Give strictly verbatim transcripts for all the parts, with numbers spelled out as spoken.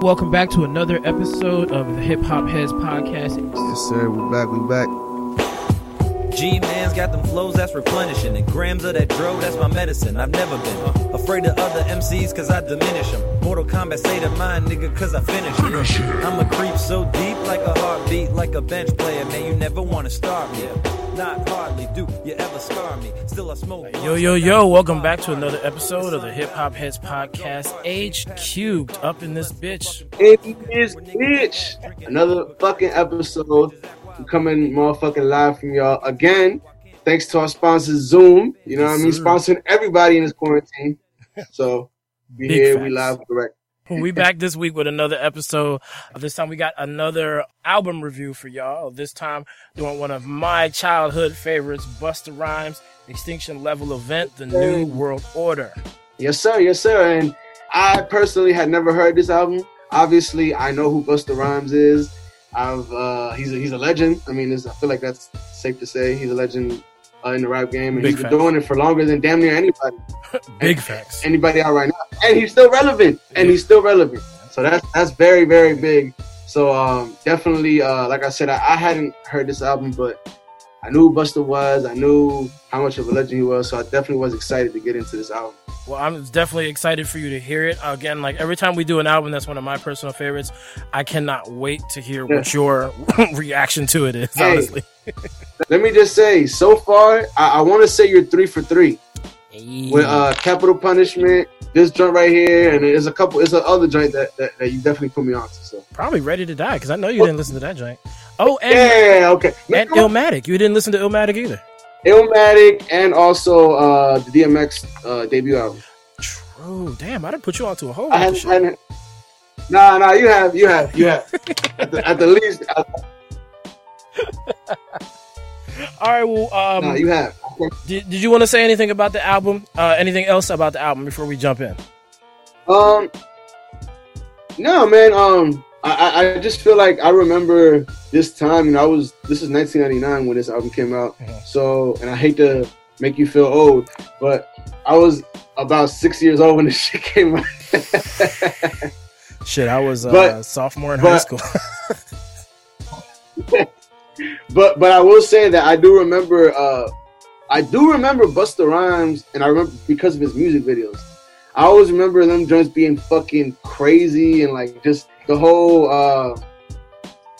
Welcome back to another episode of the Hip Hop Heads Podcast. Yes, sir. We're back. We're back. G-Man's got them flows that's replenishing. And grams of that dro, that's my medicine. I've never been uh, afraid of other M Cs because I diminish them. Mortal Kombat say to mine, nigga, because I finish it. I'm a creep so deep, like a heartbeat, like a bench player. Man, you never want to start me. Not hardly do you ever scar me. Still I smoke. Yo, yo, yo. Welcome back to another episode of the Hip Hop Heads Podcast. H Cubed up in this bitch. In this bitch. Another fucking episode. I'm coming motherfucking live from y'all again. Thanks to our sponsor, Zoom. You know what I mean? Sponsoring everybody in this quarantine. So we Big here. Facts. We live direct. We back this week with another episode. This time we got another album review for y'all. This time doing one of my childhood favorites, Busta Rhymes, Extinction Level Event, The New World Order. Yes, sir. Yes, sir. And I personally had never heard this album. Obviously, I know who Busta Rhymes is. I've uh, he's a, he's a legend. I mean, I feel like that's safe to say. He's a legend uh, in the rap game, and Big he's been facts. doing it for longer than damn near anybody. Big and, facts. Anybody out right now. And he's still relevant, and he's still relevant. So that's that's very, very big. So um, definitely, uh, like I said, I, I hadn't heard this album, but I knew who Busta was. I knew how much of a legend he was, so I definitely was excited to get into this album. Well, I'm definitely excited for you to hear it. Again, like every time we do an album that's one of my personal favorites, I cannot wait to hear yeah. what your reaction to it is, hey, honestly. Let me just say, so far, I, I want to say you're three for three. Hey. With uh, Capital Punishment, this joint right here, and there's a couple, it's another joint that, that, that you definitely put me on to. So. Probably Ready to Die, because I know you didn't listen to that joint. Oh, and, yeah, okay. and Illmatic. You didn't listen to Illmatic either. Illmatic and also uh, the D M X uh, debut album. True. Damn, I didn't put you on to a whole bunch of shit. Nah, nah, you have, you have, you have. at, the, at the least. At the... All right, well. Um, nah, you have. Did, did you want to say anything about the album? Uh, anything else about the album before we jump in? Um, no, man. Um, I, I just feel like I remember this time, you know, I was, this is nineteen ninety-nine when this album came out. Mm-hmm. So, and I hate to make you feel old, but I was about six years old when this shit came out. Shit, I was uh, but, a sophomore in but, high school. but, but I will say that I do remember, uh, I do remember Busta Rhymes, and I remember because of his music videos. I always remember them joints being fucking crazy and like just the whole uh,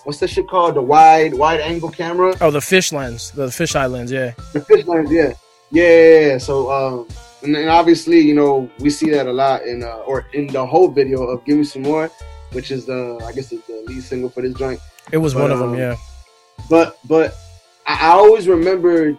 what's that shit called? The wide wide angle camera. Oh, the fish lens, the fish eye lens, yeah. The fish lens, yeah, yeah. yeah, yeah. So, um, and then obviously, you know, we see that a lot in uh, or in the whole video of "Give Me Some More," which is the I guess it's the lead single for this joint. It was but, one of them, um, yeah. But but I always remember.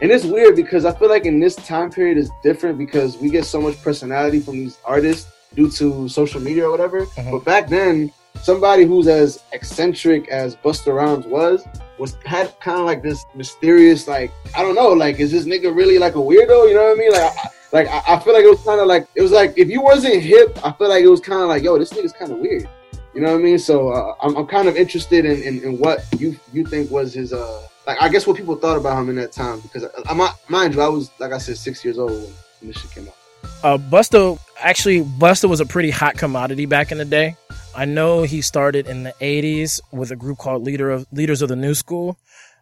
And it's weird because I feel like in this time period is different because we get so much personality from these artists due to social media or whatever. Mm-hmm. But back then, somebody who's as eccentric as Busta Rhymes was, was had kind of like this mysterious, like, I don't know, like, is this nigga really like a weirdo? You know what I mean? Like, I, like I, I feel like it was kind of like, it was like, if you wasn't hip, I feel like it was kind of like, yo, this nigga's kind of weird. You know what I mean? So uh, I'm, I'm kind of interested in, in, in what you you think was his... uh. Like, I guess what people thought about him in that time, because, I, I, mind you, I was, like I said, six years old when this shit came out. Uh, Busta, actually, Busta was a pretty hot commodity back in the day. I know he started in the eighties with a group called Leader of, Leaders of the New School.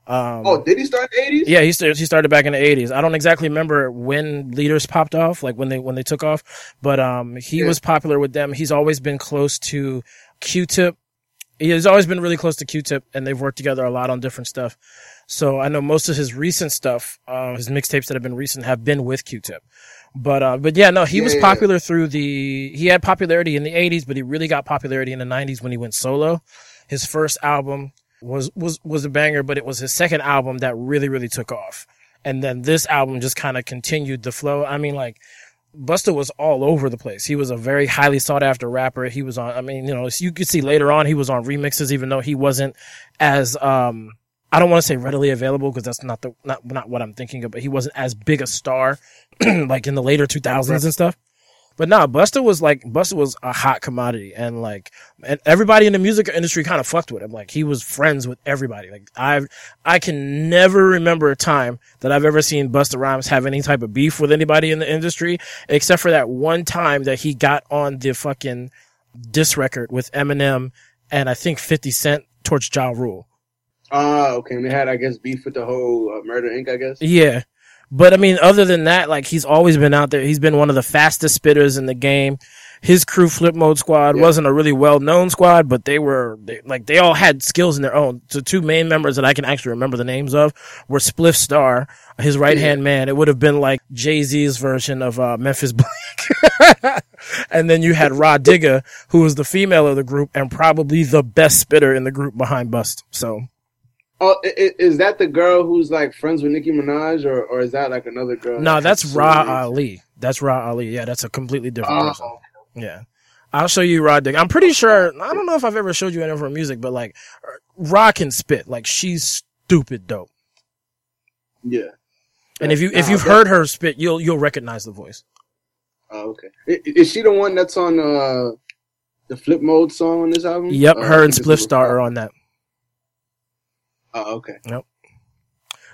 Um, oh, did he start in the eighties? Yeah, he started, he started back in the eighties. I don't exactly remember when Leaders popped off, like when they when they took off, but um, he yeah. was popular with them. He's always been close to Q-Tip. He's always been really close to Q-Tip, and they've worked together a lot on different stuff. So I know most of his recent stuff, uh, his mixtapes that have been recent, have been with Q-Tip. But uh, but yeah, no, he yeah, was popular yeah. through the... He had popularity in the eighties, but he really got popularity in the nineties when he went solo. His first album was, was, was a banger, but it was his second album that really, really took off. And then this album just kind of continued the flow. I mean, like... Busta was all over the place. He was a very highly sought after rapper. He was on, I mean, you know, you could see later on he was on remixes, even though he wasn't as, um, I don't want to say readily available because that's not the, not, not what I'm thinking of, but he wasn't as big a star like in the later two thousands and stuff. But no, nah, Busta was like, Busta was a hot commodity, and like, and everybody in the music industry kind of fucked with him. Like, he was friends with everybody. Like, I, I can never remember a time that I've ever seen Busta Rhymes have any type of beef with anybody in the industry, except for that one time that he got on the fucking diss record with Eminem and I think fifty Cent towards Ja Rule. Ah, uh, okay. And they had, I guess, beef with the whole uh, Murder Incorporated, I guess? Yeah. But, I mean, other than that, like, he's always been out there. He's been one of the fastest spitters in the game. His crew, Flip Mode Squad, yeah. wasn't a really well-known squad, but they were, they, like, they all had skills in their own. The two main members that I can actually remember the names of were Spliff Star, his right-hand yeah. man. It would have been like Jay-Z's version of uh, Memphis Bleek. And then you had Rah Digga, who was the female of the group and probably the best spitter in the group behind Bust. So... Oh, is that the girl who's like friends with Nicki Minaj, or, or is that like another girl? No, that's Rah Ali. That's Rah Ali. Yeah, that's a completely different person. Yeah. I'll show you Rah Digga. I'm pretty sure, I don't know if I've ever showed you any of her music, but like, Rah can spit. Like, she's stupid dope. Yeah. And if, you, if you've heard her spit, you'll you'll recognize the voice. Oh, okay. Is she the one that's on uh, the Flip Mode song on this album? Yep, her and Spliff Star are on that. Oh, okay. Nope.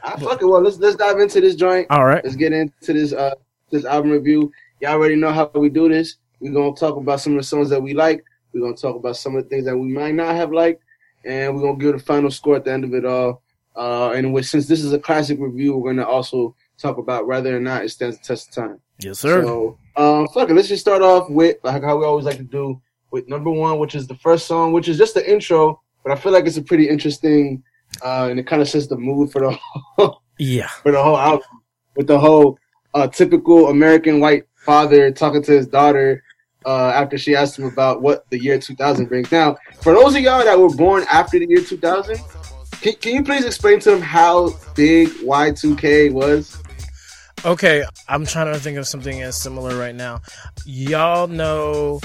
Yep. Fuck it. Well, let's let's dive into this joint. All right. Let's get into this uh this album review. Y'all already know how we do this. We're gonna talk about some of the songs that we like. We're gonna talk about some of the things that we might not have liked, and we're gonna give the final score at the end of it all. Uh, and which, since this is a classic review, we're gonna also talk about whether or not it stands the test of time. Yes, sir. So, um, fuck it. Let's just start off with like how we always like to do with number one, which is the first song, which is just the intro, but I feel like it's a pretty interesting. Uh, and it kind of sets the mood for the whole, yeah for the whole album with the whole uh, typical American white father talking to his daughter uh, after she asked him about what the year two thousand brings. Now, for those of y'all that were born after the year two thousand, can, can you please explain to them how big Y two K was? Okay, I'm trying to think of something as similar right now. Y'all know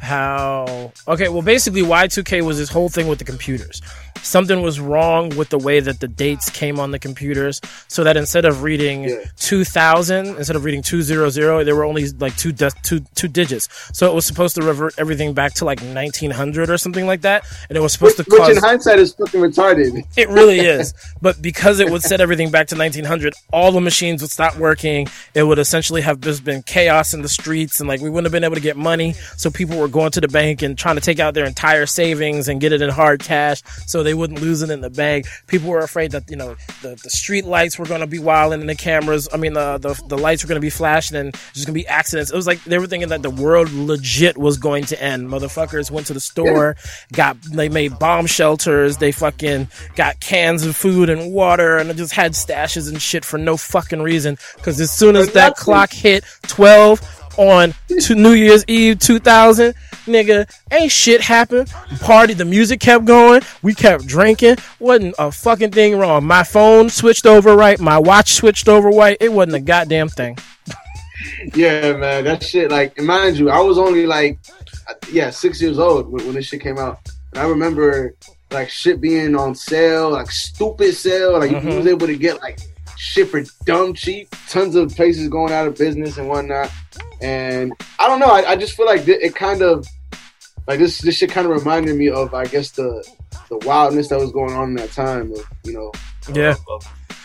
how... Okay, well, basically Y two K was this whole thing with the computers. Something was wrong with the way that the dates came on the computers, so that instead of reading yeah. two thousand, instead of reading two hundred, there were only like two, de- two, two digits. So it was supposed to revert everything back to like nineteen hundred or something like that, and it was supposed which, to cause... Which in hindsight is fucking retarded. It really is. But because it would set everything back to nineteen hundred, all the machines would stop working. It would essentially have just been chaos in the streets, and like we wouldn't have been able to get money, so people were going to the bank and trying to take out their entire savings and get it in hard cash, so they wouldn't lose it in the bag. People were afraid that, you know, the, the street lights were going to be wilding and the cameras, I mean, the, the the lights were going to be flashing and there's going to be accidents. It was like they were thinking that the world legit was going to end. Motherfuckers went to the store, got they made bomb shelters, they fucking got cans of food and water and just had stashes and shit for no fucking reason. Because as soon as that clock hit twelve on to New Year's Eve two thousand, nigga, ain't shit happened. Party, the music kept going. We kept drinking. Wasn't a fucking thing wrong. My phone switched over right. My watch switched over right. It wasn't a goddamn thing. Yeah, man, that shit. Like, mind you, I was only like, yeah, six years old when, when this shit came out. And I remember like shit being on sale, like stupid sale. Like mm-hmm. you was able to get like shit for dumb cheap. Tons of places going out of business and whatnot. And I don't know. I, I just feel like th- it kind of like this. This shit kind of reminded me of, I guess, the the wildness that was going on in that time. Of, you know. Yeah.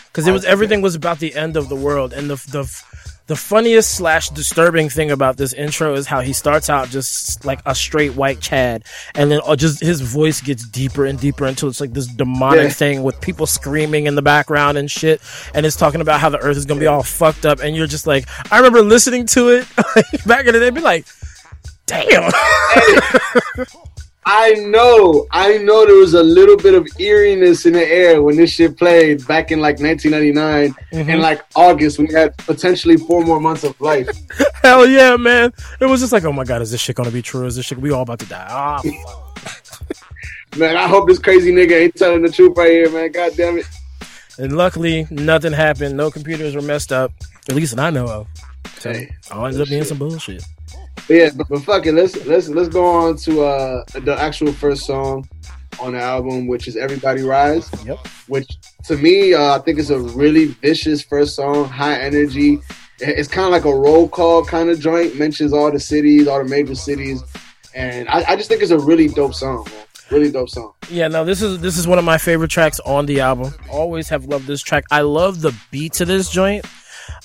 Because it was everything was about the end of the world. And the the the funniest slash disturbing thing about this intro is how he starts out just like a straight white Chad, and then just his voice gets deeper and deeper until it's like this demonic yeah. thing with people screaming in the background and shit. And it's talking about how the earth is gonna be all fucked up, and you're just like, I remember listening to it back in the day, be like, damn. I know, I know there was a little bit of eeriness in the air when this shit played back in like nineteen ninety-nine mm-hmm. and like August when you had potentially four more months of life. Hell yeah, man. It was just like, oh my God, is this shit going to be true? Is this shit, we all about to die? Ah, man, I hope this crazy nigga ain't telling the truth right here, man. God damn it. And luckily, nothing happened. No computers were messed up, at least that I know of. So hey, all ended up being some bullshit. But yeah, but, but fuck it. Let's let's let's go on to uh, the actual first song on the album, which is "Everybody Rise." Yep. Which to me, uh, I think it's a really vicious first song, high energy. It's kind of like a roll call kind of joint. Mentions all the cities, all the major cities, and I, I just think it's a really dope song, man. Really dope song. Yeah, no, this is this is one of my favorite tracks on the album. Always have loved this track. I love the beat to this joint.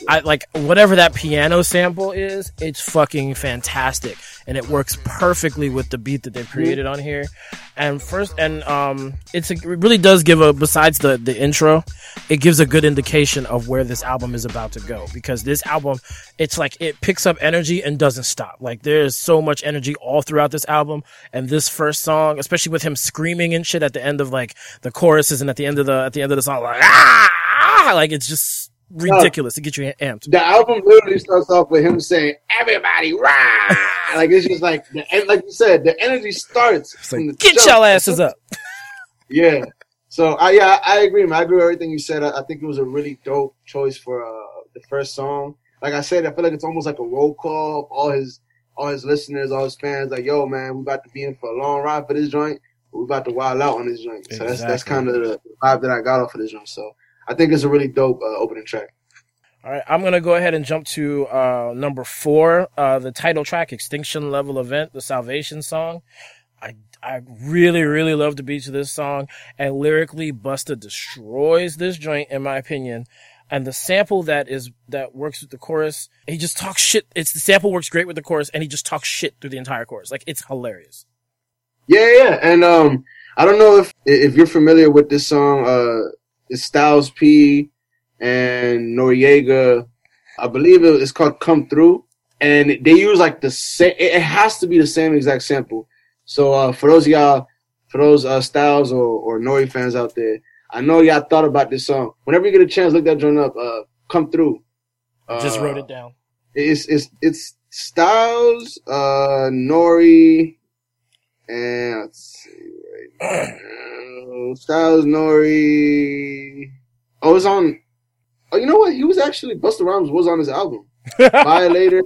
I like whatever that piano sample is, it's fucking fantastic. and it works perfectly with the beat that they've created on here. And first, and um, it's a, it really does give a, besides the, the intro, it gives a good indication of where this album is about to go, because this album, it's like it picks up energy and doesn't stop. Like there's so much energy all throughout this album, and this first song, especially with him screaming and shit at the end of like the choruses and at the end of the at the end of the song, like ah, like it's just ridiculous to get you amped. The album literally starts off with him saying "Everybody rah!" Like it's just like the, like you said, the energy starts. Like, from the get jump. Y'all asses up. Yeah. So I yeah I agree, man. I agree with everything you said. I, I think it was a really dope choice for uh, the first song. Like I said, I feel like it's almost like a roll call of all his all his listeners, all his fans. Like, yo, man, we about to be in for a long ride for this joint. We're about to wild out on this joint. So exactly. that's that's kind of the vibe that I got off of this joint. So I think it's a really dope uh, opening track. All right, I'm going to go ahead and jump to uh, number four, uh, the title track, Extinction Level Event, the Salvation song. I, I really, really love the beats of this song. And lyrically, Busta destroys this joint, in my opinion. And the sample that is that works with the chorus, he just talks shit. It's the sample works great with the chorus, and he just talks shit through the entire chorus. Like, it's hilarious. Yeah, yeah. And um, I don't know if if you're familiar with this song, uh, it's Styles P and Noriega. I believe it's called Come Through. And they use like the same, it has to be the same exact sample. So uh, for those of y'all, for those uh, Styles or, or Nori fans out there, I know y'all thought about this song. Whenever you get a chance, look that joint up. Uh, Come Through. Uh, Just wrote it down. It's it's it's Styles, uh, Nori, and let's see right now. Styles, Nori. Oh, it's on. Oh, you know what? He was actually Busta Rhymes was on his album. Violator.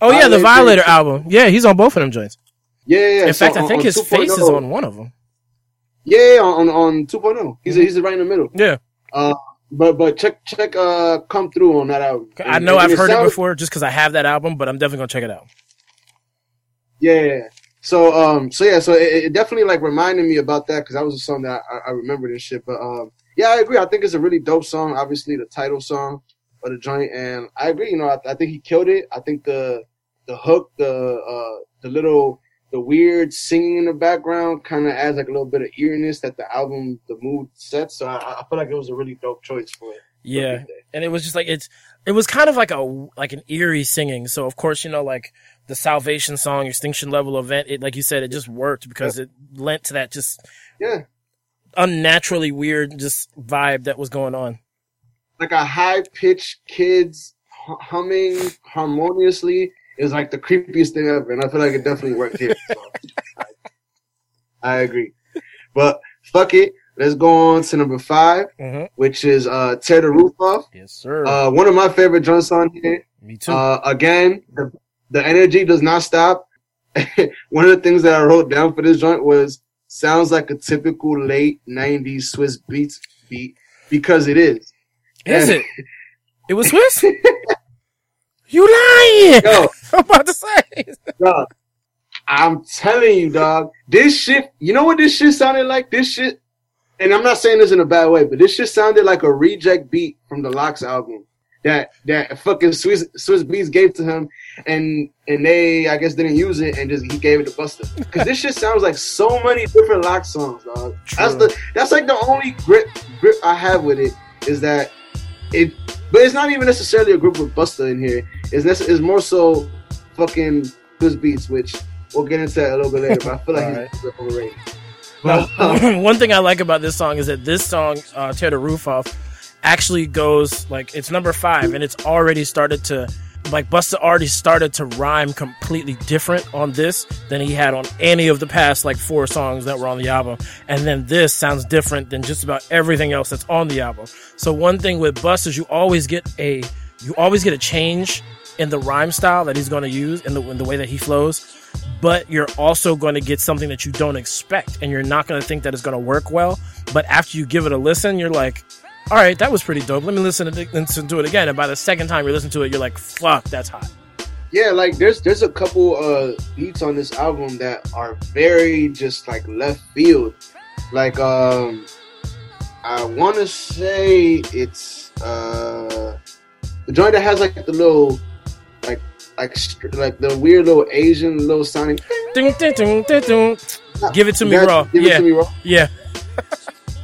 Oh yeah, Violator. The Violator album. Yeah, he's on both of them joints. Yeah, yeah. yeah. In so fact, on, I think his face is on one of them. Yeah, on on two point oh. He's he's right in the middle. Yeah. Uh, but but check check uh Come Through on that album. And, I know I've it heard sounds- it before just because I have that album, but I'm definitely gonna check it out. Yeah. So um so yeah so it, it definitely like reminded me about that because that was a song that I, I remembered and shit. But um yeah I agree. I think it's a really dope song. Obviously the title song of the joint, and I agree. You know I, I think he killed it. I think the the hook, the uh the little. The weird singing in the background kind of adds like a little bit of eeriness that the album, the mood sets. So I, I feel like it was a really dope choice for it. Yeah, for and it was just like it's. It was kind of like a like an eerie singing. So of course, you know, like the Salvation song, Extinction Level Event. It like you said, it just worked because yeah. it lent to that just yeah unnaturally weird just vibe that was going on. Like a high pitched kids humming harmoniously. It was like the creepiest thing ever, and I feel like it definitely worked here. So. I agree. But fuck it. Let's go on to number five, mm-hmm. which is uh, Tear the Roof Off. Yes, sir. Uh, one of my favorite joints on here. Me too. Uh, again, the, the energy does not stop. One of the things that I wrote down for this joint was, sounds like a typical late nineties Swizz Beatz beat, because it is. Is and- it? It was Swizz? You lying! Yo, I'm about to say, dog, I'm telling you, dog. This shit, you know what this shit sounded like? This shit, and I'm not saying this in a bad way, but this shit sounded like a reject beat from the Lox album that that fucking Swizz Swizz Beatz gave to him, and and they, I guess, didn't use it, and just he gave it to Busta. Because this shit sounds like so many different Lox songs, dog. True. That's the that's like the only grip grip I have with it is that it. But it's not even necessarily a group with Busta in here. It's, nec- it's more so fucking Swizz Beatz, which we'll get into that a little bit later. But I feel like he's right. overrated. Now, um, one thing I like about this song is that this song, uh, Tear the Roof Off, actually goes, like, it's number five, and it's already started to, like, Busta already started to rhyme completely different on this than he had on any of the past, like, four songs that were on the album. And then this sounds different than just about everything else that's on the album. So one thing with Busta is you always get a you always get a change in the rhyme style that he's going to use and the, in the way that he flows, but you're also going to get something that you don't expect, and you're not going to think that it's going to work well. But after you give it a listen, you're like, all right, that was pretty dope. Let me listen to, listen to it again. And by the second time you listen to it, you're like, fuck, that's hot. Yeah, like there's there's a couple uh, beats on this album that are very just like left field. Like, um, I want to say it's uh, the joint that has like the little like like like the weird little Asian little sounding. Dun, dun, dun, dun, dun. Give it to me raw. Give yeah. it to me raw. Yeah.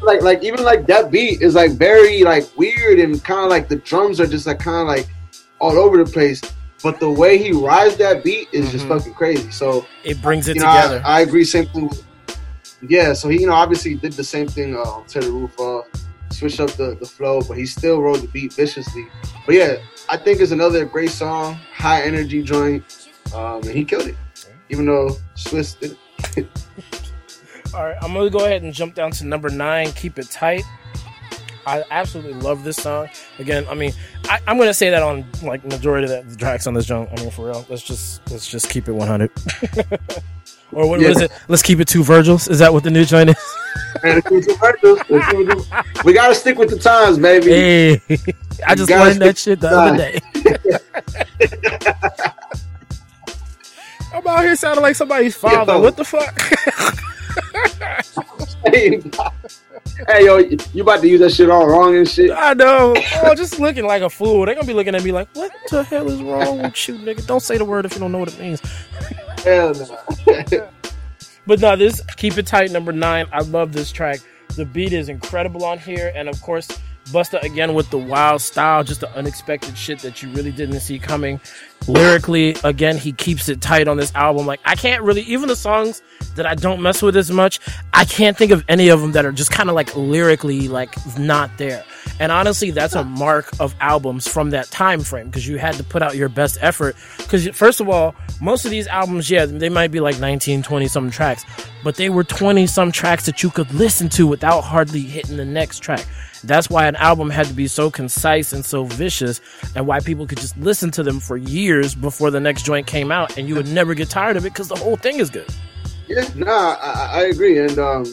Like like even like that beat is like very like weird and kind of like the drums are just like kind of like all over the place. But the way he rides that beat is mm-hmm. just fucking crazy. So it brings it you know, together. I, I agree. Same thing. With, yeah. So he you know obviously did the same thing. Uh, tear the roof off. Switch up the, the flow, but he still rode the beat viciously. But yeah, I think it's another great song, high energy joint, um, and he killed it, even though Swizz did it. All right, I'm going to go ahead and jump down to number nine, Keep It Tight. I absolutely love this song. Again, I mean, I, I'm going to say that on like majority of the tracks on this joint. I mean, for real, let's just let's just keep it one hundred. Or what, yeah. what is it? Let's keep it two Virgils. Is that what the new joint is? Man, we gotta stick with the times, baby. Hey, I just learned that shit the time. other day. I'm out here sounding like somebody's father. Yo. What the fuck? Hey, yo, you about to use that shit all wrong and shit. I know. Oh, just looking like a fool. They're gonna be looking at me like, what the hell is wrong with you, nigga? Don't say the word if you don't know what it means. Hell no. But no, this Keep It Tight, number nine. I love this track. The beat is incredible on here. And of course, Busta again with the wild style, just the unexpected shit that you really didn't see coming. Lyrically, again, he keeps it tight on this album. Like, I can't really, even the songs that I don't mess with as much, I can't think of any of them that are just kind of like lyrically, like, not there. And honestly, that's a mark of albums from that time frame, because you had to put out your best effort. Because first of all, most of these albums, yeah, they might be like nineteen, twenty some tracks, but they were twenty some tracks that you could listen to without hardly hitting the next track. That's why an album had to be so concise and so vicious, and why people could just listen to them for years before the next joint came out, and you would never get tired of it because the whole thing is good. Yeah, nah, I, I agree. And, um,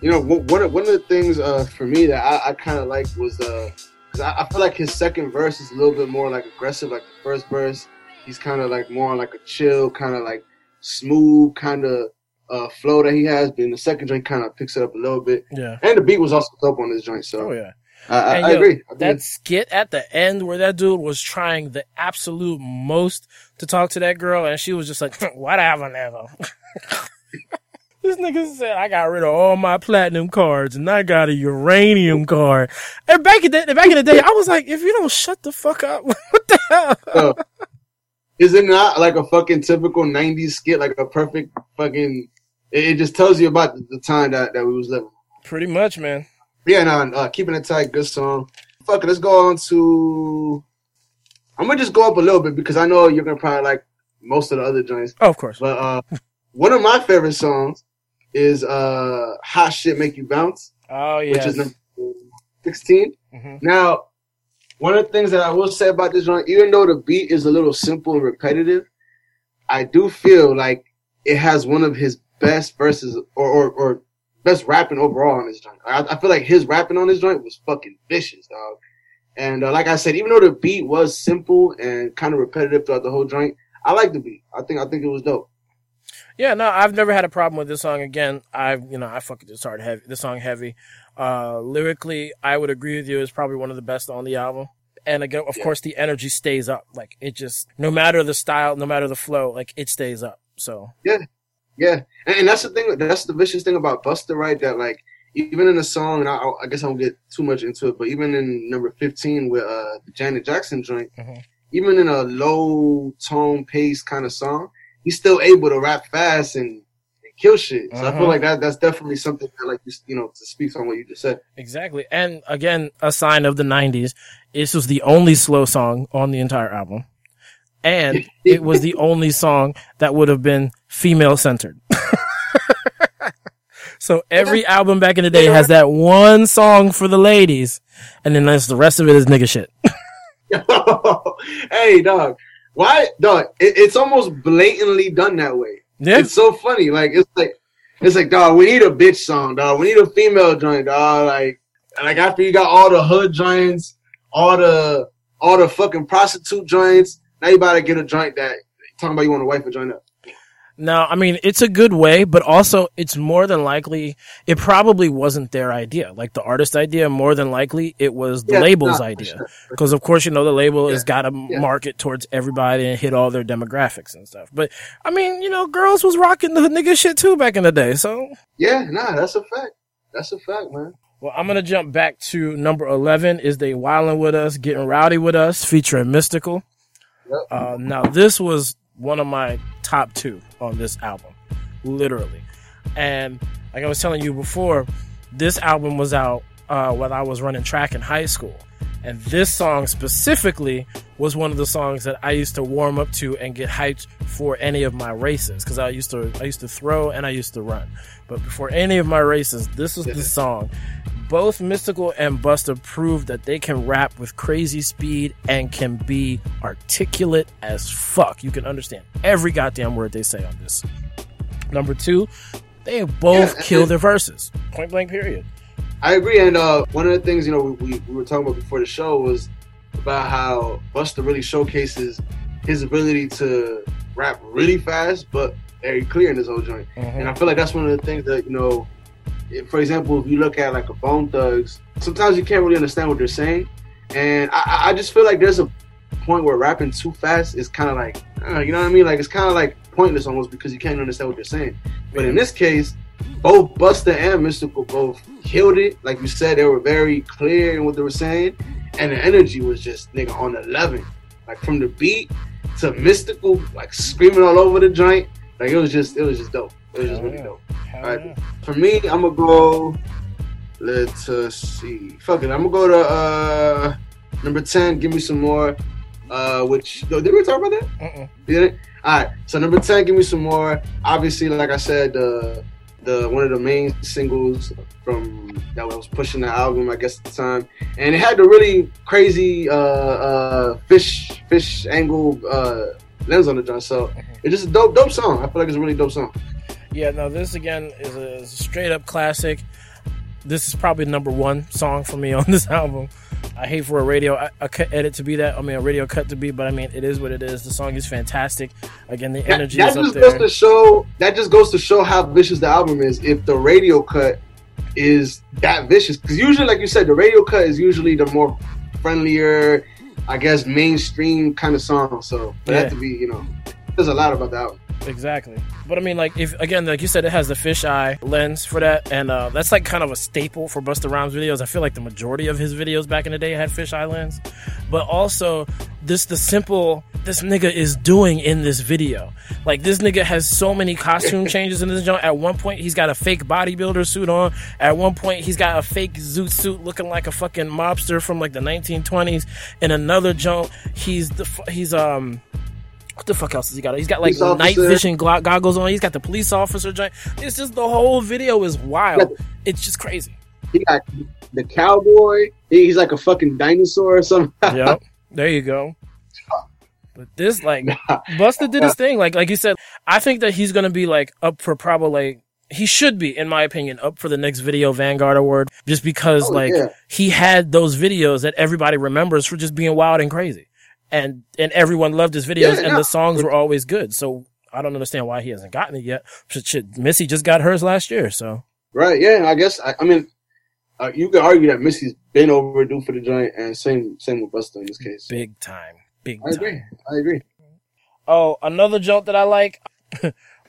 you know, one of, one of the things uh, for me that I, I kind of liked was, uh, cause I, I feel like his second verse is a little bit more, like, aggressive. Like, the first verse, he's kind of, like, more like a chill, kind of, like, smooth kind of Uh, flow that he has, but in the second joint kind of picks it up a little bit. Yeah, and the beat was also dope on this joint. So, oh yeah, I, I, yo, I agree. I that skit at the end where that dude was trying the absolute most to talk to that girl, and she was just like, "Whatever, never." This nigga said, "I got rid of all my platinum cards, and I got a uranium card." And back in the back in the day, I was like, "If you don't shut the fuck up, what the hell?" So, is it not like a fucking typical nineties skit, like a perfect fucking? It just tells you about the time that, that we was living. Pretty much, man. Yeah, no, uh, Keeping It Tight, good song. Fuck it, let's go on to... I'm going to just go up a little bit because I know you're going to probably like most of the other joints. Oh, of course. But uh, one of my favorite songs is uh, Hot Shit Make You Bounce. Oh, yeah. Which is number sixteen. Mm-hmm. Now, one of the things that I will say about this joint, even though the beat is a little simple and repetitive, I do feel like it has one of his best verses or, or or best rapping overall on this joint. I, I feel like his rapping on this joint was fucking vicious, dog. And uh, like I said, even though the beat was simple and kind of repetitive throughout the whole joint, I like the beat. I think I think it was dope. Yeah, no, I've never had a problem with this song. Again, I you know I fucking this hard heavy. This song heavy. Uh, lyrically, I would agree with you. It's probably one of the best on the album. And again, of yeah. course, the energy stays up. Like it just, no matter the style, no matter the flow, like it stays up. So yeah. Yeah, and, and that's the thing. That's the vicious thing about Busta, right? That like even in the song, and I, I guess I won't get too much into it, but even in number fifteen with uh, the Janet Jackson joint, mm-hmm. even in a low tone pace kind of song, he's still able to rap fast and, and kill shit. So mm-hmm. I feel like that that's definitely something that like just you know to speak on what you just said. Exactly, and again, a sign of the nineties. This was the only slow song on the entire album. And it was the only song that would have been female-centered. So every album back in the day has that one song for the ladies, and then the rest of it is nigga shit. Hey, dog. Why? Dog, it, it's almost blatantly done that way. Yeah. It's so funny. Like, it's like, it's like, dog, we need a bitch song, dog. We need a female joint, dog. Like, like after you got all the hood joints, all the, all the fucking prostitute joints, now you about to get a joint that talking about you want a wife to join up. Now, I mean, it's a good way, but also it's more than likely, it probably wasn't their idea. Like the artist idea, more than likely, it was the yeah, label's no, idea. Because, sure. of course, you know, the label yeah. has got to yeah. market towards everybody and hit all their demographics and stuff. But, I mean, you know, girls was rocking the nigga shit too back in the day, so. Yeah, nah, that's a fact. That's a fact, man. Well, I'm going to jump back to number eleven, Is They Wildin' With Us, Getting Rowdy With Us, featuring Mystical. Yep. Uh, now, this was one of my top two on this album, literally. And like I was telling you before, this album was out uh, while I was running track in high school. And this song specifically was one of the songs that I used to warm up to and get hyped for any of my races. Because I used to I used to throw and I used to run. But before any of my races, this was the song. Both Mystical and Busta proved that they can rap with crazy speed and can be articulate as fuck. You can understand every goddamn word they say on this. Number two, they both yeah, kill their verses. Point blank period. I agree, and uh, one of the things, you know, we, we were talking about before the show was about how Busta really showcases his ability to rap really fast, but very clear in his whole joint. Mm-hmm. And I feel like that's one of the things that, you know, if, for example, if you look at like a Bone Thugs, sometimes you can't really understand what they're saying. And I, I just feel like there's a point where rapping too fast is kind of like, uh, you know what I mean? Like it's kind of like pointless almost because you can't understand what they're saying. But in this case, both Busta and Mystical both killed it. Like you said, they were very clear in what they were saying. And the energy was just, nigga, on eleven. Like from the beat to Mystical, like screaming all over the joint. Like it was just, it was just dope. It was just really dope. All right. For me, I'm going to go, let's uh, see. Fuck it. I'm going to go to uh, number ten, Give Me Some More. Uh, which, yo, did we talk about that? Uh-uh. Did it? All right. So number ten, Give Me Some More. Obviously, like I said, uh, The, one of the main singles from that was pushing the album, I guess at the time, and it had the really crazy uh, uh, fish fish angle uh, lens on the joint. So it's just a dope dope song. I feel like it's a really dope song. Yeah, no, this again is a, is a straight up classic. This is probably number one song for me on this album. I hate for a radio I, a cut edit to be that. I mean, a radio cut to be, but I mean, it is what it is. The song is fantastic. Again, the energy that, that is up there. That just goes to show. That just goes to show how vicious the album is. If the radio cut is that vicious, because usually, like you said, the radio cut is usually the more friendlier, I guess, mainstream kind of song. So it yeah. had to be, you know, there's a lot about the album. Exactly. But I mean, like, if again, like you said, it has the fisheye lens for that. And uh, that's like kind of a staple for Busta Rhymes videos. I feel like the majority of his videos back in the day had fisheye lens. But also, this the simple, this nigga is doing in this video. Like, this nigga has so many costume changes in this joint. At one point, he's got a fake bodybuilder suit on. At one point, he's got a fake zoot suit looking like a fucking mobster from like the nineteen twenties. In another joint, he's, the, he's, um... what the fuck else has he got? He's got like night vision goggles on. He's got the police officer joint. It's just the whole video is wild. It's just crazy. He got the cowboy. He's like a fucking dinosaur or something. Yep. There you go. But this, like, nah. Busta did his thing. Like, like you said, I think that he's gonna be like up for probably. Like, he should be, in my opinion, up for the next Video Vanguard Award, just because oh, like yeah. he had those videos that everybody remembers for just being wild and crazy. And and everyone loved his videos, yeah, and no. the songs were always good. So I don't understand why he hasn't gotten it yet. Shit, Missy just got hers last year, so right, yeah. I guess I, I mean uh, you could argue that Missy's been overdue for the joint, and same same with Busta in this case. Big time, big. I time. agree. I agree. Oh, another joke that I like,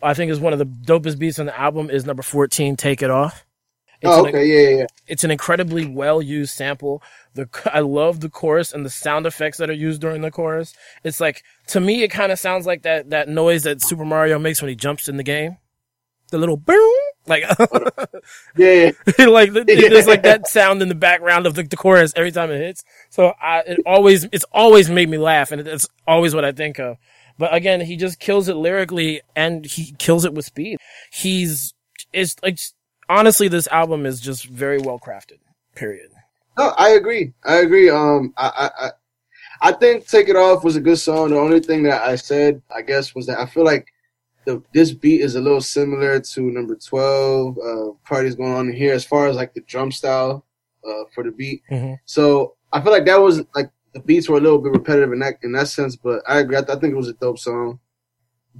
I think is one of the dopest beats on the album is number fourteen, Take It Off. It's oh, okay, an, yeah, yeah, yeah. It's an incredibly well-used sample. The I love the chorus and the sound effects that are used during the chorus. It's like, to me, it kind of sounds like that that noise that Super Mario makes when he jumps in the game. The little boom, like yeah, yeah. like there's like that sound in the background of the, the chorus every time it hits. So I it always it's always made me laugh, and it's always what I think of. But again, he just kills it lyrically, and he kills it with speed. He's it's like. Honestly, this album is just very well crafted. Period. No, I agree. I agree. Um, I, I, I think "Take It Off" was a good song. The only thing that I said, I guess, was that I feel like the this beat is a little similar to number twelve. Uh, parties going on here as far as like the drum style uh, for the beat. Mm-hmm. So I feel like that was like the beats were a little bit repetitive in that in that sense. But I agree. I, I think it was a dope song.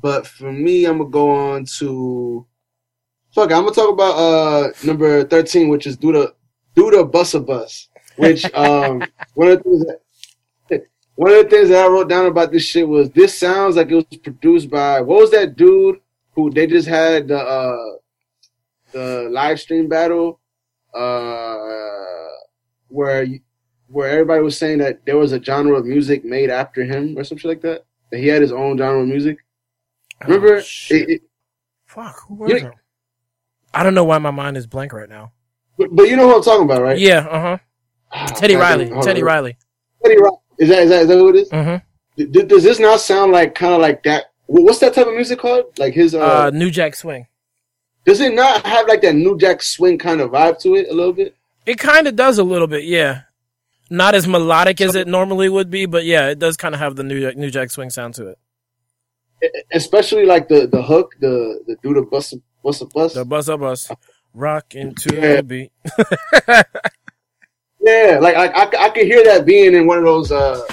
But for me, I'm going to go on to... Fuck, I'm going to talk about uh, number thirteen, which is Do the, Do the Busta Bus. Which, um, one of the things that... One of the things that I wrote down about this shit was this sounds like it was produced by what was that dude who they just had the uh, the live stream battle uh, where where everybody was saying that there was a genre of music made after him or some shit like that. That he had his own genre of music. Oh, remember? It, it, Fuck, who was it? I don't know why my mind is blank right now. But, but you know who I'm talking about, right? Yeah, uh huh. Oh, Teddy Riley. Teddy Riley. Teddy Riley. Is that, is that, is that what it is? Mm-hmm. D- does this now sound like kind of like that? What's that type of music called? Like his... Uh, uh, New Jack Swing. Does it not have like that New Jack Swing kind of vibe to it a little bit? It kind of does a little bit, yeah. Not as melodic as it normally would be, but yeah, it does kind of have the New Jack, New Jack Swing sound to it. it especially like the, the hook, the, the do the bus, bus, bus. The bus, bus. Rock into yeah. the beat. Yeah, like I, I, I could hear that being in one of those. Uh,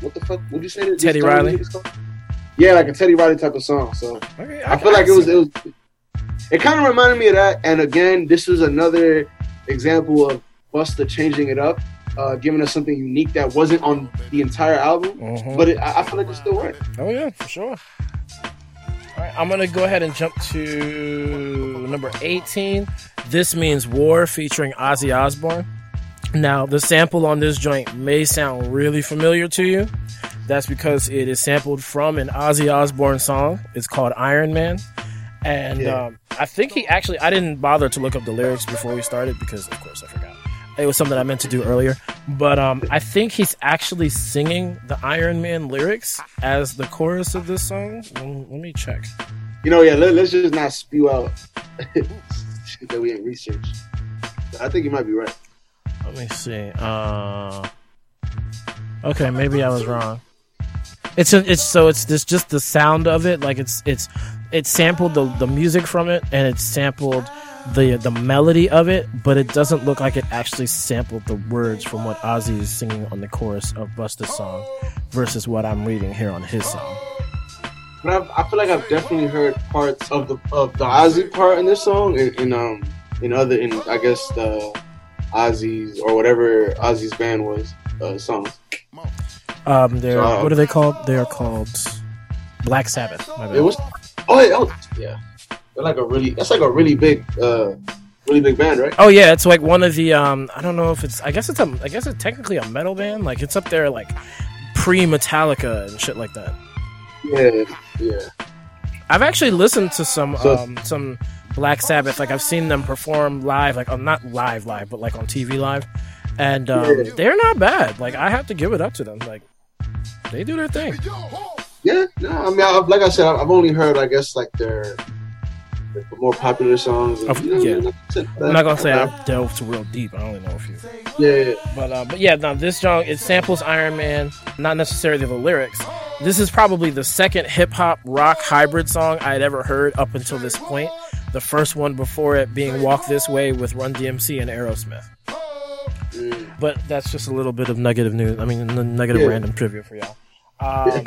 what the fuck? Would you say? This Teddy Riley. Yeah, like a Teddy Riley type of song. So okay, I, I feel like it was, it was. It kind of reminded me of that. And again, this is another example of Busta changing it up, uh, giving us something unique that wasn't on the entire album. Mm-hmm. But it, I, I feel like it still worked. Oh yeah, for sure. All right, I'm gonna go ahead and jump to number eighteen. This Means War featuring Ozzy Osbourne. Now, the sample on this joint may sound really familiar to you. That's because it is sampled from an Ozzy Osbourne song. It's called Iron Man. And yeah. um, I think he actually... I didn't bother to look up the lyrics before we started because, of course, I forgot. It was something I meant to do earlier. But um, I think he's actually singing the Iron Man lyrics as the chorus of this song. Let me check. You know, yeah, let's just not spew out shit that we ain't researched. I think you might be right. Let me see. Uh, okay, maybe I was wrong. It's a, it's so it's this just the sound of it, like it's it's it sampled the, the music from it and it sampled the the melody of it, but it doesn't look like it actually sampled the words from what Ozzy is singing on the chorus of Busta's song versus what I'm reading here on his song. But I've, I feel like I've definitely heard parts of the of the Ozzy part in this song and, and um in other in I guess the. Ozzy's or whatever Ozzy's band was uh, songs. Um, they're so, what are they called? They are called Black Sabbath. My bad. It was oh yeah, was, yeah. They're like a really that's like a really big uh, really big band, right? Oh yeah, it's like one of the um, I don't know if it's I guess it's a I guess it's technically a metal band. Like it's up there like pre-Metallica and shit like that. Yeah, yeah. I've actually listened to some so, um, some. Black Sabbath, like I've seen them perform live, like I'm not live live, but like on T V live, and um, they're not bad. Like I have to give it up to them. Like they do their thing. Yeah, no, I mean, I, like I said, I've only heard, I guess, like their, their more popular songs. And, you know, yeah, I mean, that, I'm not gonna say I delved real deep. I only know a few. Yeah, yeah. but uh, but yeah, now this song it samples Iron Man, not necessarily the lyrics. This is probably the second hip hop rock hybrid song I had ever heard up until this point. The first one before it being Walk This Way with Run D M C and Aerosmith. Mm. But that's just a little bit of negative news. I mean, negative yeah. random trivia for y'all. Um,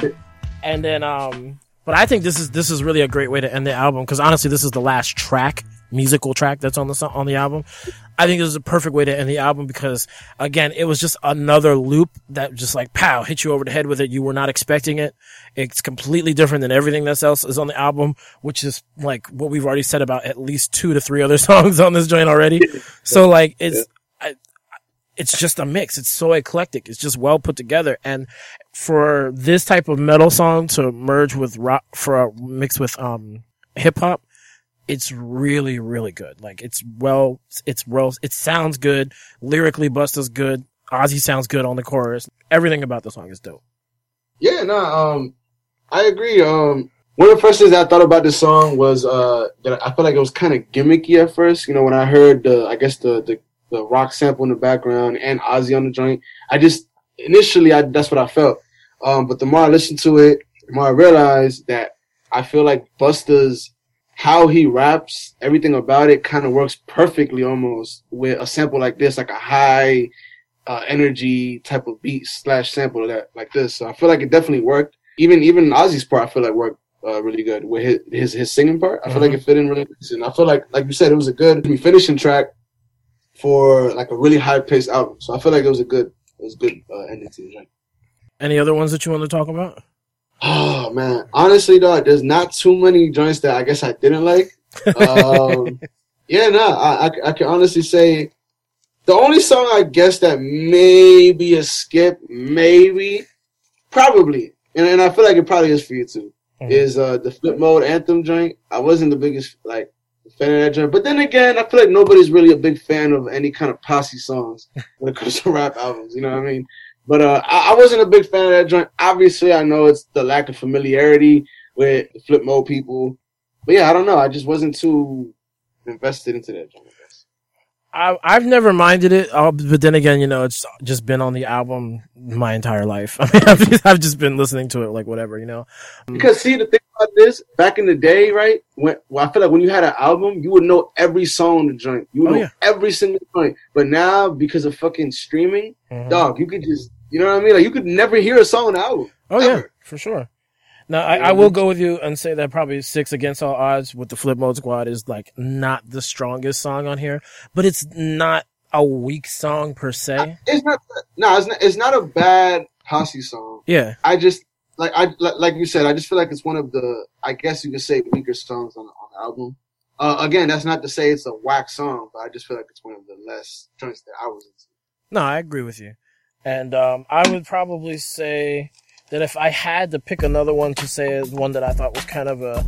and then, um, but I think this is this is really a great way to end the album because honestly, this is the last track, musical track that's on the on the album. I think this is a perfect way to end the album because again, it was just another loop that just like pow hit you over the head with it. You were not expecting it. It's completely different than everything that's else is on the album, which is like what we've already said about at least two to three other songs on this joint already. So like it's I, it's just a mix. It's so eclectic. It's just well put together. And for this type of metal song to merge with rock for a mix with um hip hop. It's really, really good. Like it's well, it's well, it sounds good. Lyrically, Busta's good. Ozzy sounds good on the chorus. Everything about the song is dope. Yeah, no, um, I agree. Um, one of the first things that I thought about this song was uh, that I felt like it was kind of gimmicky at first. You know, when I heard the, I guess the the, the rock sample in the background and Ozzy on the joint, I just initially I, that's what I felt. Um, but the more I listened to it, the more I realized that I feel like Busta's how he raps, everything about it kind of works perfectly almost with a sample like this, like a high uh, energy type of beat slash sample that like this. So I feel like it definitely worked. Even even Ozzy's part, I feel like worked uh, really good with his his, his singing part. I mm-hmm. feel like it fit in really nice. And I feel like, like you said, it was a good finishing track for like a really high paced album. So I feel like it was a good it was good uh, ending to it. Any other ones that you want to talk about? Oh man, honestly though, there's not too many joints that I guess I didn't like. Um, yeah, no, I, I I can honestly say the only song I guess that may be a skip, maybe, probably, and, and I feel like it probably is for you too, mm-hmm. is uh, the Flip Mode Anthem joint. I wasn't the biggest like fan of that joint, but then again, I feel like nobody's really a big fan of any kind of posse songs when it comes to rap albums. You know what I mean? But uh, I, I wasn't a big fan of that joint. Obviously, I know it's the lack of familiarity with the Flip Mode people. But yeah, I don't know. I just wasn't too invested into that joint, I guess. I, I've never minded it. I'll, but then again, you know, it's just been on the album my entire life. I mean, I've just, I've just been listening to it like whatever, you know. Because see, the thing about this, back in the day, right, when, well, I feel like when you had an album, you would know every song on the joint. You would oh, know yeah. every single joint. But now, because of fucking streaming, mm-hmm. dog, you could just... You know what I mean? Like you could never hear a song now. Oh ever. Yeah, for sure. Now I, I will go with you and say that probably Six Against All Odds with the Flip Mode Squad is like not the strongest song on here, but it's not a weak song per se. It's not. No, it's not. It's not a bad posse song. Yeah. I just like I like you said. I just feel like it's one of the I guess you could say weaker songs on, on the album. Uh, again, that's not to say it's a whack song, but I just feel like it's one of the less joints that I was into. No, I agree with you. And um, I would probably say that if I had to pick another one to say is one that I thought was kind of a,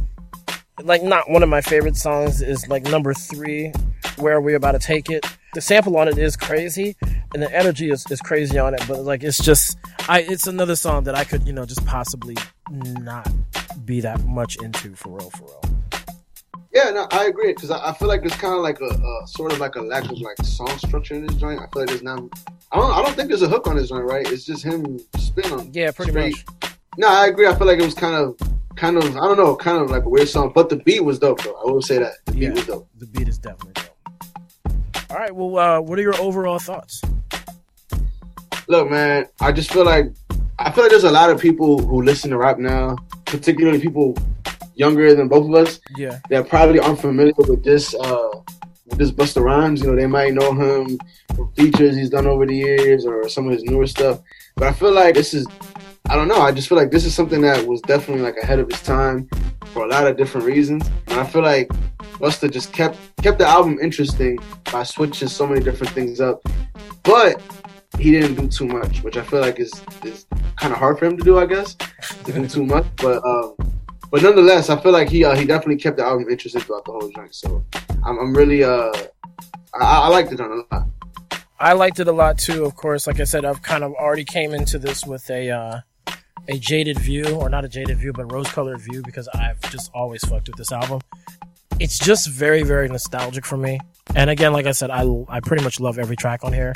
like not one of my favorite songs is like number three, Where Are We About to Take It? The sample on it is crazy and the energy is, is crazy on it. But like, it's just, I it's another song that I could, you know, just possibly not be that much into for real, for real. Yeah, no, I agree. Because I, I feel like it's kind of like a, a sort of like a lack of like song structure in this joint. I feel like there's not. I don't. I don't think there's a hook on this joint, right? It's just him spinning on. Yeah, pretty straight. Much. No, I agree. I feel like it was kind of, kind of. I don't know, kind of like a weird song, but the beat was dope, though. I will say that the yeah, beat was dope. The beat is definitely dope. All right. Well, uh, what are your overall thoughts? Look, man, I just feel like I feel like there's a lot of people who listen to rap now, particularly people younger than both of us, yeah, that probably aren't familiar with this, uh, with this Busta Rhymes. You know, they might know him from features he's done over the years or some of his newer stuff. But I feel like this is, I don't know, I just feel like this is something that was definitely like ahead of its time for a lot of different reasons. And I feel like Busta just kept kept the album interesting by switching so many different things up. But he didn't do too much, which I feel like is is kind of hard for him to do, I guess, to do too much. But um, But nonetheless, I feel like he uh, he definitely kept the album interesting throughout the whole joint. So I'm, I'm really uh I, I liked it a lot. I liked it a lot too. Of course, like I said, I've kind of already came into this with a uh, a jaded view, or not a jaded view, but rose-colored view, because I've just always fucked with this album. It's just very very nostalgic for me. And again, like I said, I I pretty much love every track on here.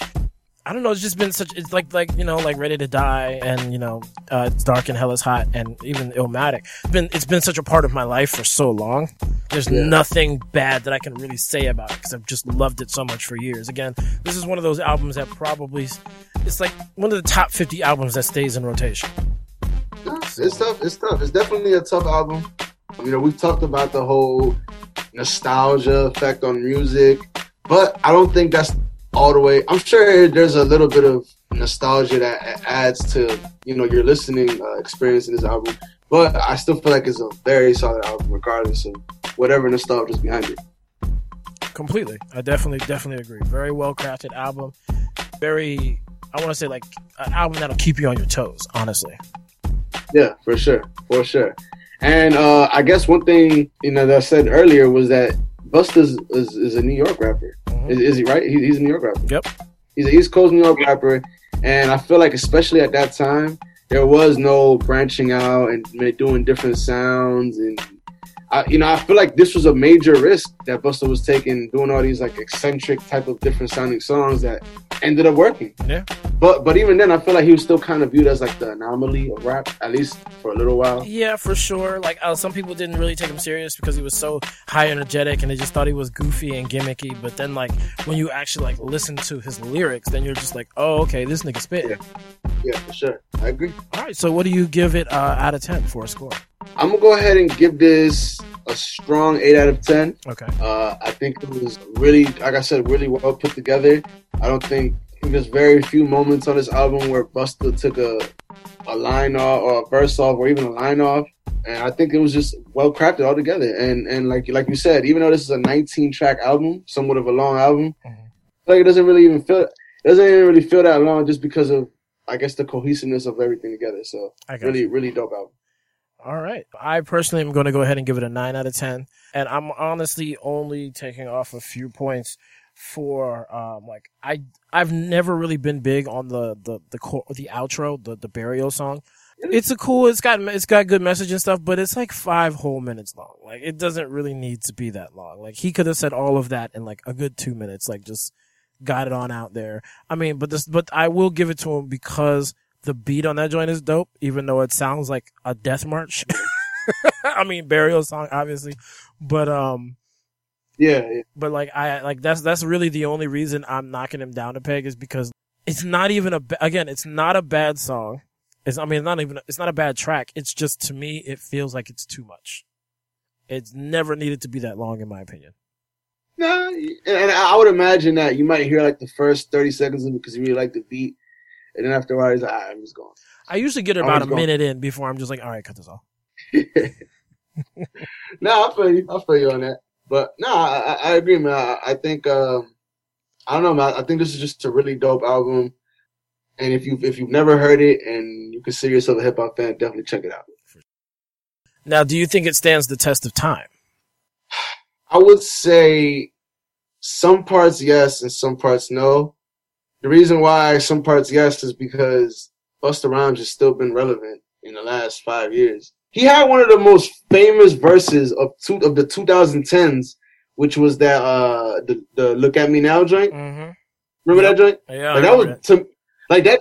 I don't know, it's just been such, it's like, like, you know, like Ready to Die and, you know, uh, It's Dark and Hell is Hot and even Illmatic. It's been, it's been such a part of my life for so long. There's yeah. nothing bad that I can really say about it because I've just loved it so much for years. Again, this is one of those albums that probably, it's like one of the top fifty albums that stays in rotation. It's tough, it's tough. It's definitely a tough album. You know, we've talked about the whole nostalgia effect on music, but I don't think that's all the way. I'm sure there's a little bit of nostalgia that adds to, you know, your listening uh, experience in this album, but I still feel like it's a very solid album regardless of whatever nostalgia is behind it. Completely. I definitely, definitely agree. Very well crafted album. Very, I want to say like an album that'll keep you on your toes, honestly. Yeah, for sure. For sure. And uh, I guess one thing, you know, that I said earlier was that Busta is, is, is a New York rapper. Mm-hmm. Is, is he right? He, he's a New York rapper. Yep. He's an East Coast New York rapper. And I feel like especially at that time, there was no branching out and doing different sounds. And, I, you know, I feel like this was a major risk that Busta was taking, doing all these, like, eccentric type of different sounding songs that ended up working. Yeah. But but even then, I feel like he was still kind of viewed as, like, the anomaly of rap, at least for a little while. Yeah, for sure. Like, uh, some people didn't really take him serious because he was so high energetic and they just thought he was goofy and gimmicky. But then, like, when you actually, like, listen to his lyrics, then you're just like, oh, okay, this nigga spit. Yeah, yeah, for sure. I agree. All right, so what do you give it uh, out of ten for a score? I'm gonna go ahead and give this a strong eight out of ten. Okay. Uh, I think it was really, like I said, really well put together. I don't think there's very few moments on this album where Busta took a a line off or a verse off or even a line off. And I think it was just well crafted all together. And and like like you said, even though this is a nineteen track album, somewhat of a long album, mm-hmm. like it doesn't really even feel it doesn't even really feel that long just because of, I guess, the cohesiveness of everything together. So really, you. really dope album. All right. I personally am going to go ahead and give it a nine out of ten. And I'm honestly only taking off a few points for, um, like, I, I've never really been big on the, the, the, core, the outro, the, the burial song. It's a cool, it's got, it's got good message and stuff, but it's like five whole minutes long. Like, it doesn't really need to be that long. Like, he could have said all of that in like a good two minutes, like just got it on out there. I mean, but this, but I will give it to him because the beat on that joint is dope, even though it sounds like a death march. I mean, burial song, obviously, but um, yeah, yeah. But like, I like that's that's really the only reason I'm knocking him down a peg is because it's not even a again, it's not a bad song. It's I mean, it's not even it's not a bad track. It's just to me, it feels like it's too much. It's never needed to be that long, in my opinion. No, and I would imagine that you might hear like the first thirty seconds of it because you really like the beat. And then after a while, he's like, all right, I'm just going. I usually get about a going. minute in before I'm just like, all right, cut this off. No, I feel you. I feel you on that. But no, I, I agree, man. I, I think, uh, I don't know, man. I think this is just a really dope album. And if you've, if you've never heard it and you consider yourself a hip hop fan, definitely check it out. Now, do you think it stands the test of time? I would say some parts yes and some parts no. The reason why some parts yes is because Busta Rhymes has still been relevant in the last five years. He had one of the most famous verses of two, of the twenty tens, which was that uh, the the "Look at Me Now" joint. Mm-hmm. Remember yep. that joint? Yeah, like, that was it. To, like that.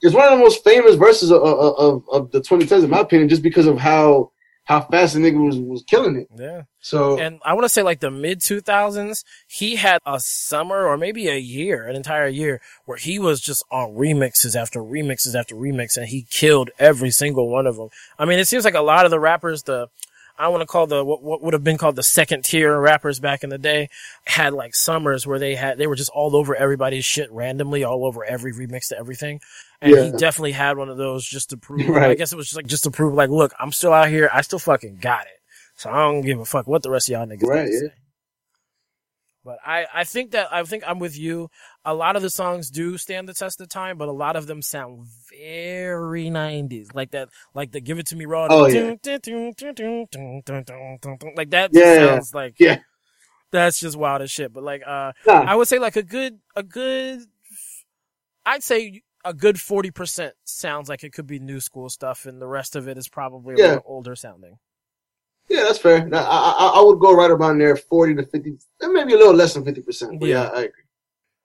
It's one of the most famous verses of of, of the twenty tens, in my opinion, just because of how. How fast the nigga was, was killing it. Yeah. So. And I want to say like the mid two thousands, he had a summer or maybe a year, an entire year where he was just on remixes after remixes after remix and he killed every single one of them. I mean, it seems like a lot of the rappers, the, I want to call the, what, what would have been called the second tier rappers back in the day had like summers where they had, they were just all over everybody's shit randomly, all over every remix to everything. And yeah. he definitely had one of those just to prove, right. I guess it was just like, just to prove like, look, I'm still out here. I still fucking got it. So I don't give a fuck what the rest of y'all niggas right, yeah. say. But I, I think that, I think I'm with you. A lot of the songs do stand the test of time, but a lot of them sound very nineties. Like that, like the Give It To Me Raw. Oh, yeah. Like that yeah, sounds like, yeah. that's just wild as shit. But like, uh, nah. I would say like a good, a good, I'd say, a good forty percent sounds like it could be new school stuff, and the rest of it is probably a yeah. little older sounding. Yeah, that's fair. Now, I, I I would go right around there, forty to fifty, maybe a little less than fifty percent. But yeah, yeah I agree.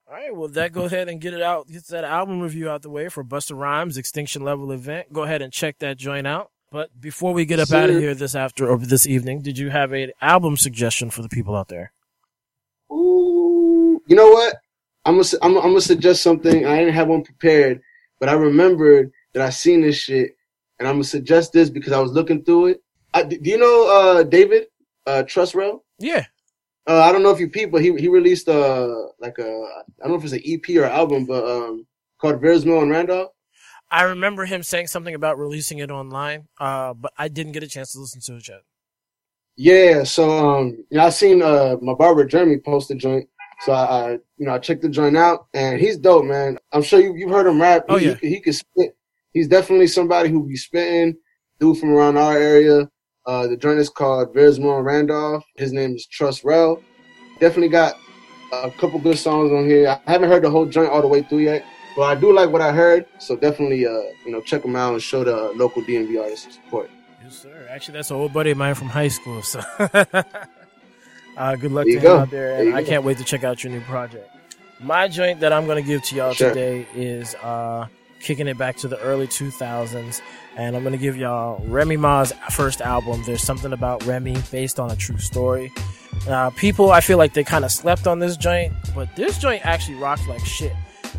All right, well, that go ahead and get it out, get that album review out the way for Busta Rhymes' Extinction Level Event. Go ahead and check that joint out. But before we get up sure. out of here this after or this evening, did you have an album suggestion for the people out there? Ooh, you know what? I'm gonna, I'm gonna suggest something. I didn't have one prepared, but I remembered that I seen this shit, and I'm gonna suggest this because I was looking through it. I, do you know uh, David uh, TrustRel? Yeah. Uh, I don't know if you peep, but he he released uh like a I don't know if it's an E P or album, but um called Vizmo and Randolph. I remember him saying something about releasing it online, uh, but I didn't get a chance to listen to it yet. Yeah. So um, you know, I seen uh my barber Jeremy post a joint. So I, I, you know, I checked the joint out, and he's dope, man. I'm sure you, you've heard him rap. Oh, he, yeah. he, he can spit. He's definitely somebody who be spitting. Dude from around our area. Uh, the joint is called Vizmo and Randolph. His name is TrustRel. Definitely got a couple good songs on here. I haven't heard the whole joint all the way through yet, but I do like what I heard. So definitely, uh, you know, check him out and show the local D M V artists support. Yes, sir. Actually, that's an old buddy of mine from high school. So. Uh, good luck there to him go. out there, and there I can't go. wait to check out your new project. My joint that I'm going to give to y'all sure. today is uh, kicking it back to the early two thousands, and I'm going to give y'all Remy Ma's first album, There's Something About Remy, based on a true story. Uh, people, I feel like they kind of slept on this joint, but this joint actually rocked like shit.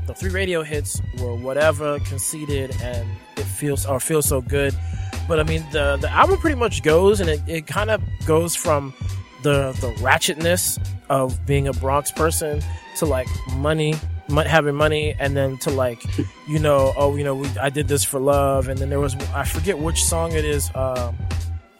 The three radio hits were Whatever, Conceited, and It Feels or Feels So Good. But I mean, the the album pretty much goes, and it, it kind of goes from the the ratchetness of being a Bronx person to like money, having money, and then to like, you know, oh, you know, we, I did this for love, and then there was, I forget which song it is. Um,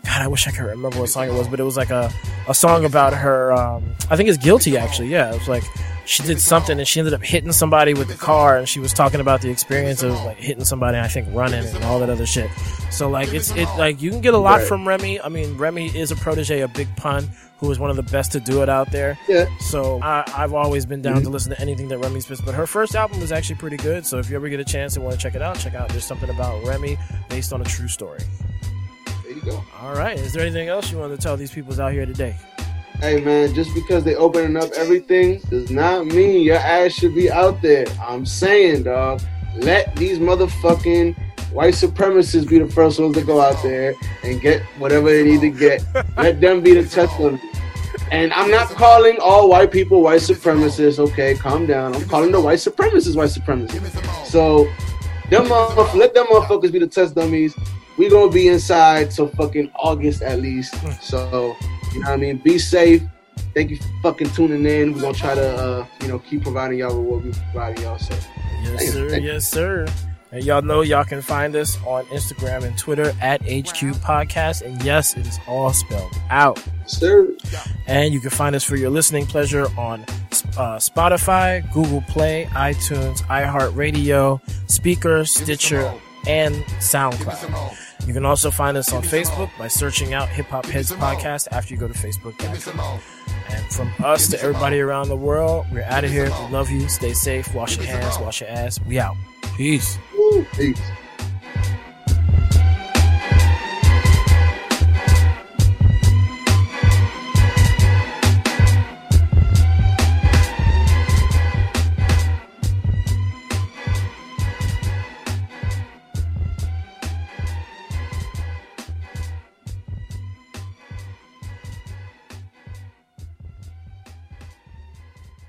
God, I wish I could remember what song it was, but it was like a, a song about her. Um, I think it's Guilty, actually. Yeah, it was like she did something and she ended up hitting somebody with the car, and she was talking about the experience of like hitting somebody, and I think running and all that other shit. So like it's it like you can get a lot right. from Remy. I mean, Remy is a protege of Big Pun, who is one of the best to do it out there. Yeah. So I, I've always been down mm-hmm. to listen to anything that Remy's been. But her first album was actually pretty good. So if you ever get a chance and want to check it out, check out There's Something About Remy, based on a true story. All right. Is there anything else you want to tell these people out here today? Hey, man, just because they opening up everything does not mean your ass should be out there. I'm saying, dog, let these motherfucking white supremacists be the first ones to go out there and get whatever they need to get. Let them be the Tesla. And I'm not calling all white people white supremacists. Okay, calm down. I'm calling the white supremacists white supremacists. So them motherf- let them motherfuckers be the test dummies. We gonna be inside till fucking August at least. So, you know what I mean? Be safe. Thank you for fucking tuning in. We're gonna try to, uh, you know, keep providing y'all with what we providing y'all. So, yes, hey, sir. Thank- yes, sir. And y'all know y'all can find us on Instagram and Twitter at H Q Podcast. And yes, it is all spelled out. Yes, sir. And you can find us for your listening pleasure on Uh, Spotify, Google Play, iTunes, iHeartRadio, Speaker, Stitcher, and SoundCloud. You can also find us on Facebook by searching out Hip Hop Heads Podcast after you go to Facebook dot com. And from us to everybody around the world, we're out of here. We love you. Stay safe. Wash your hands. Wash your ass. We out. Peace. Peace.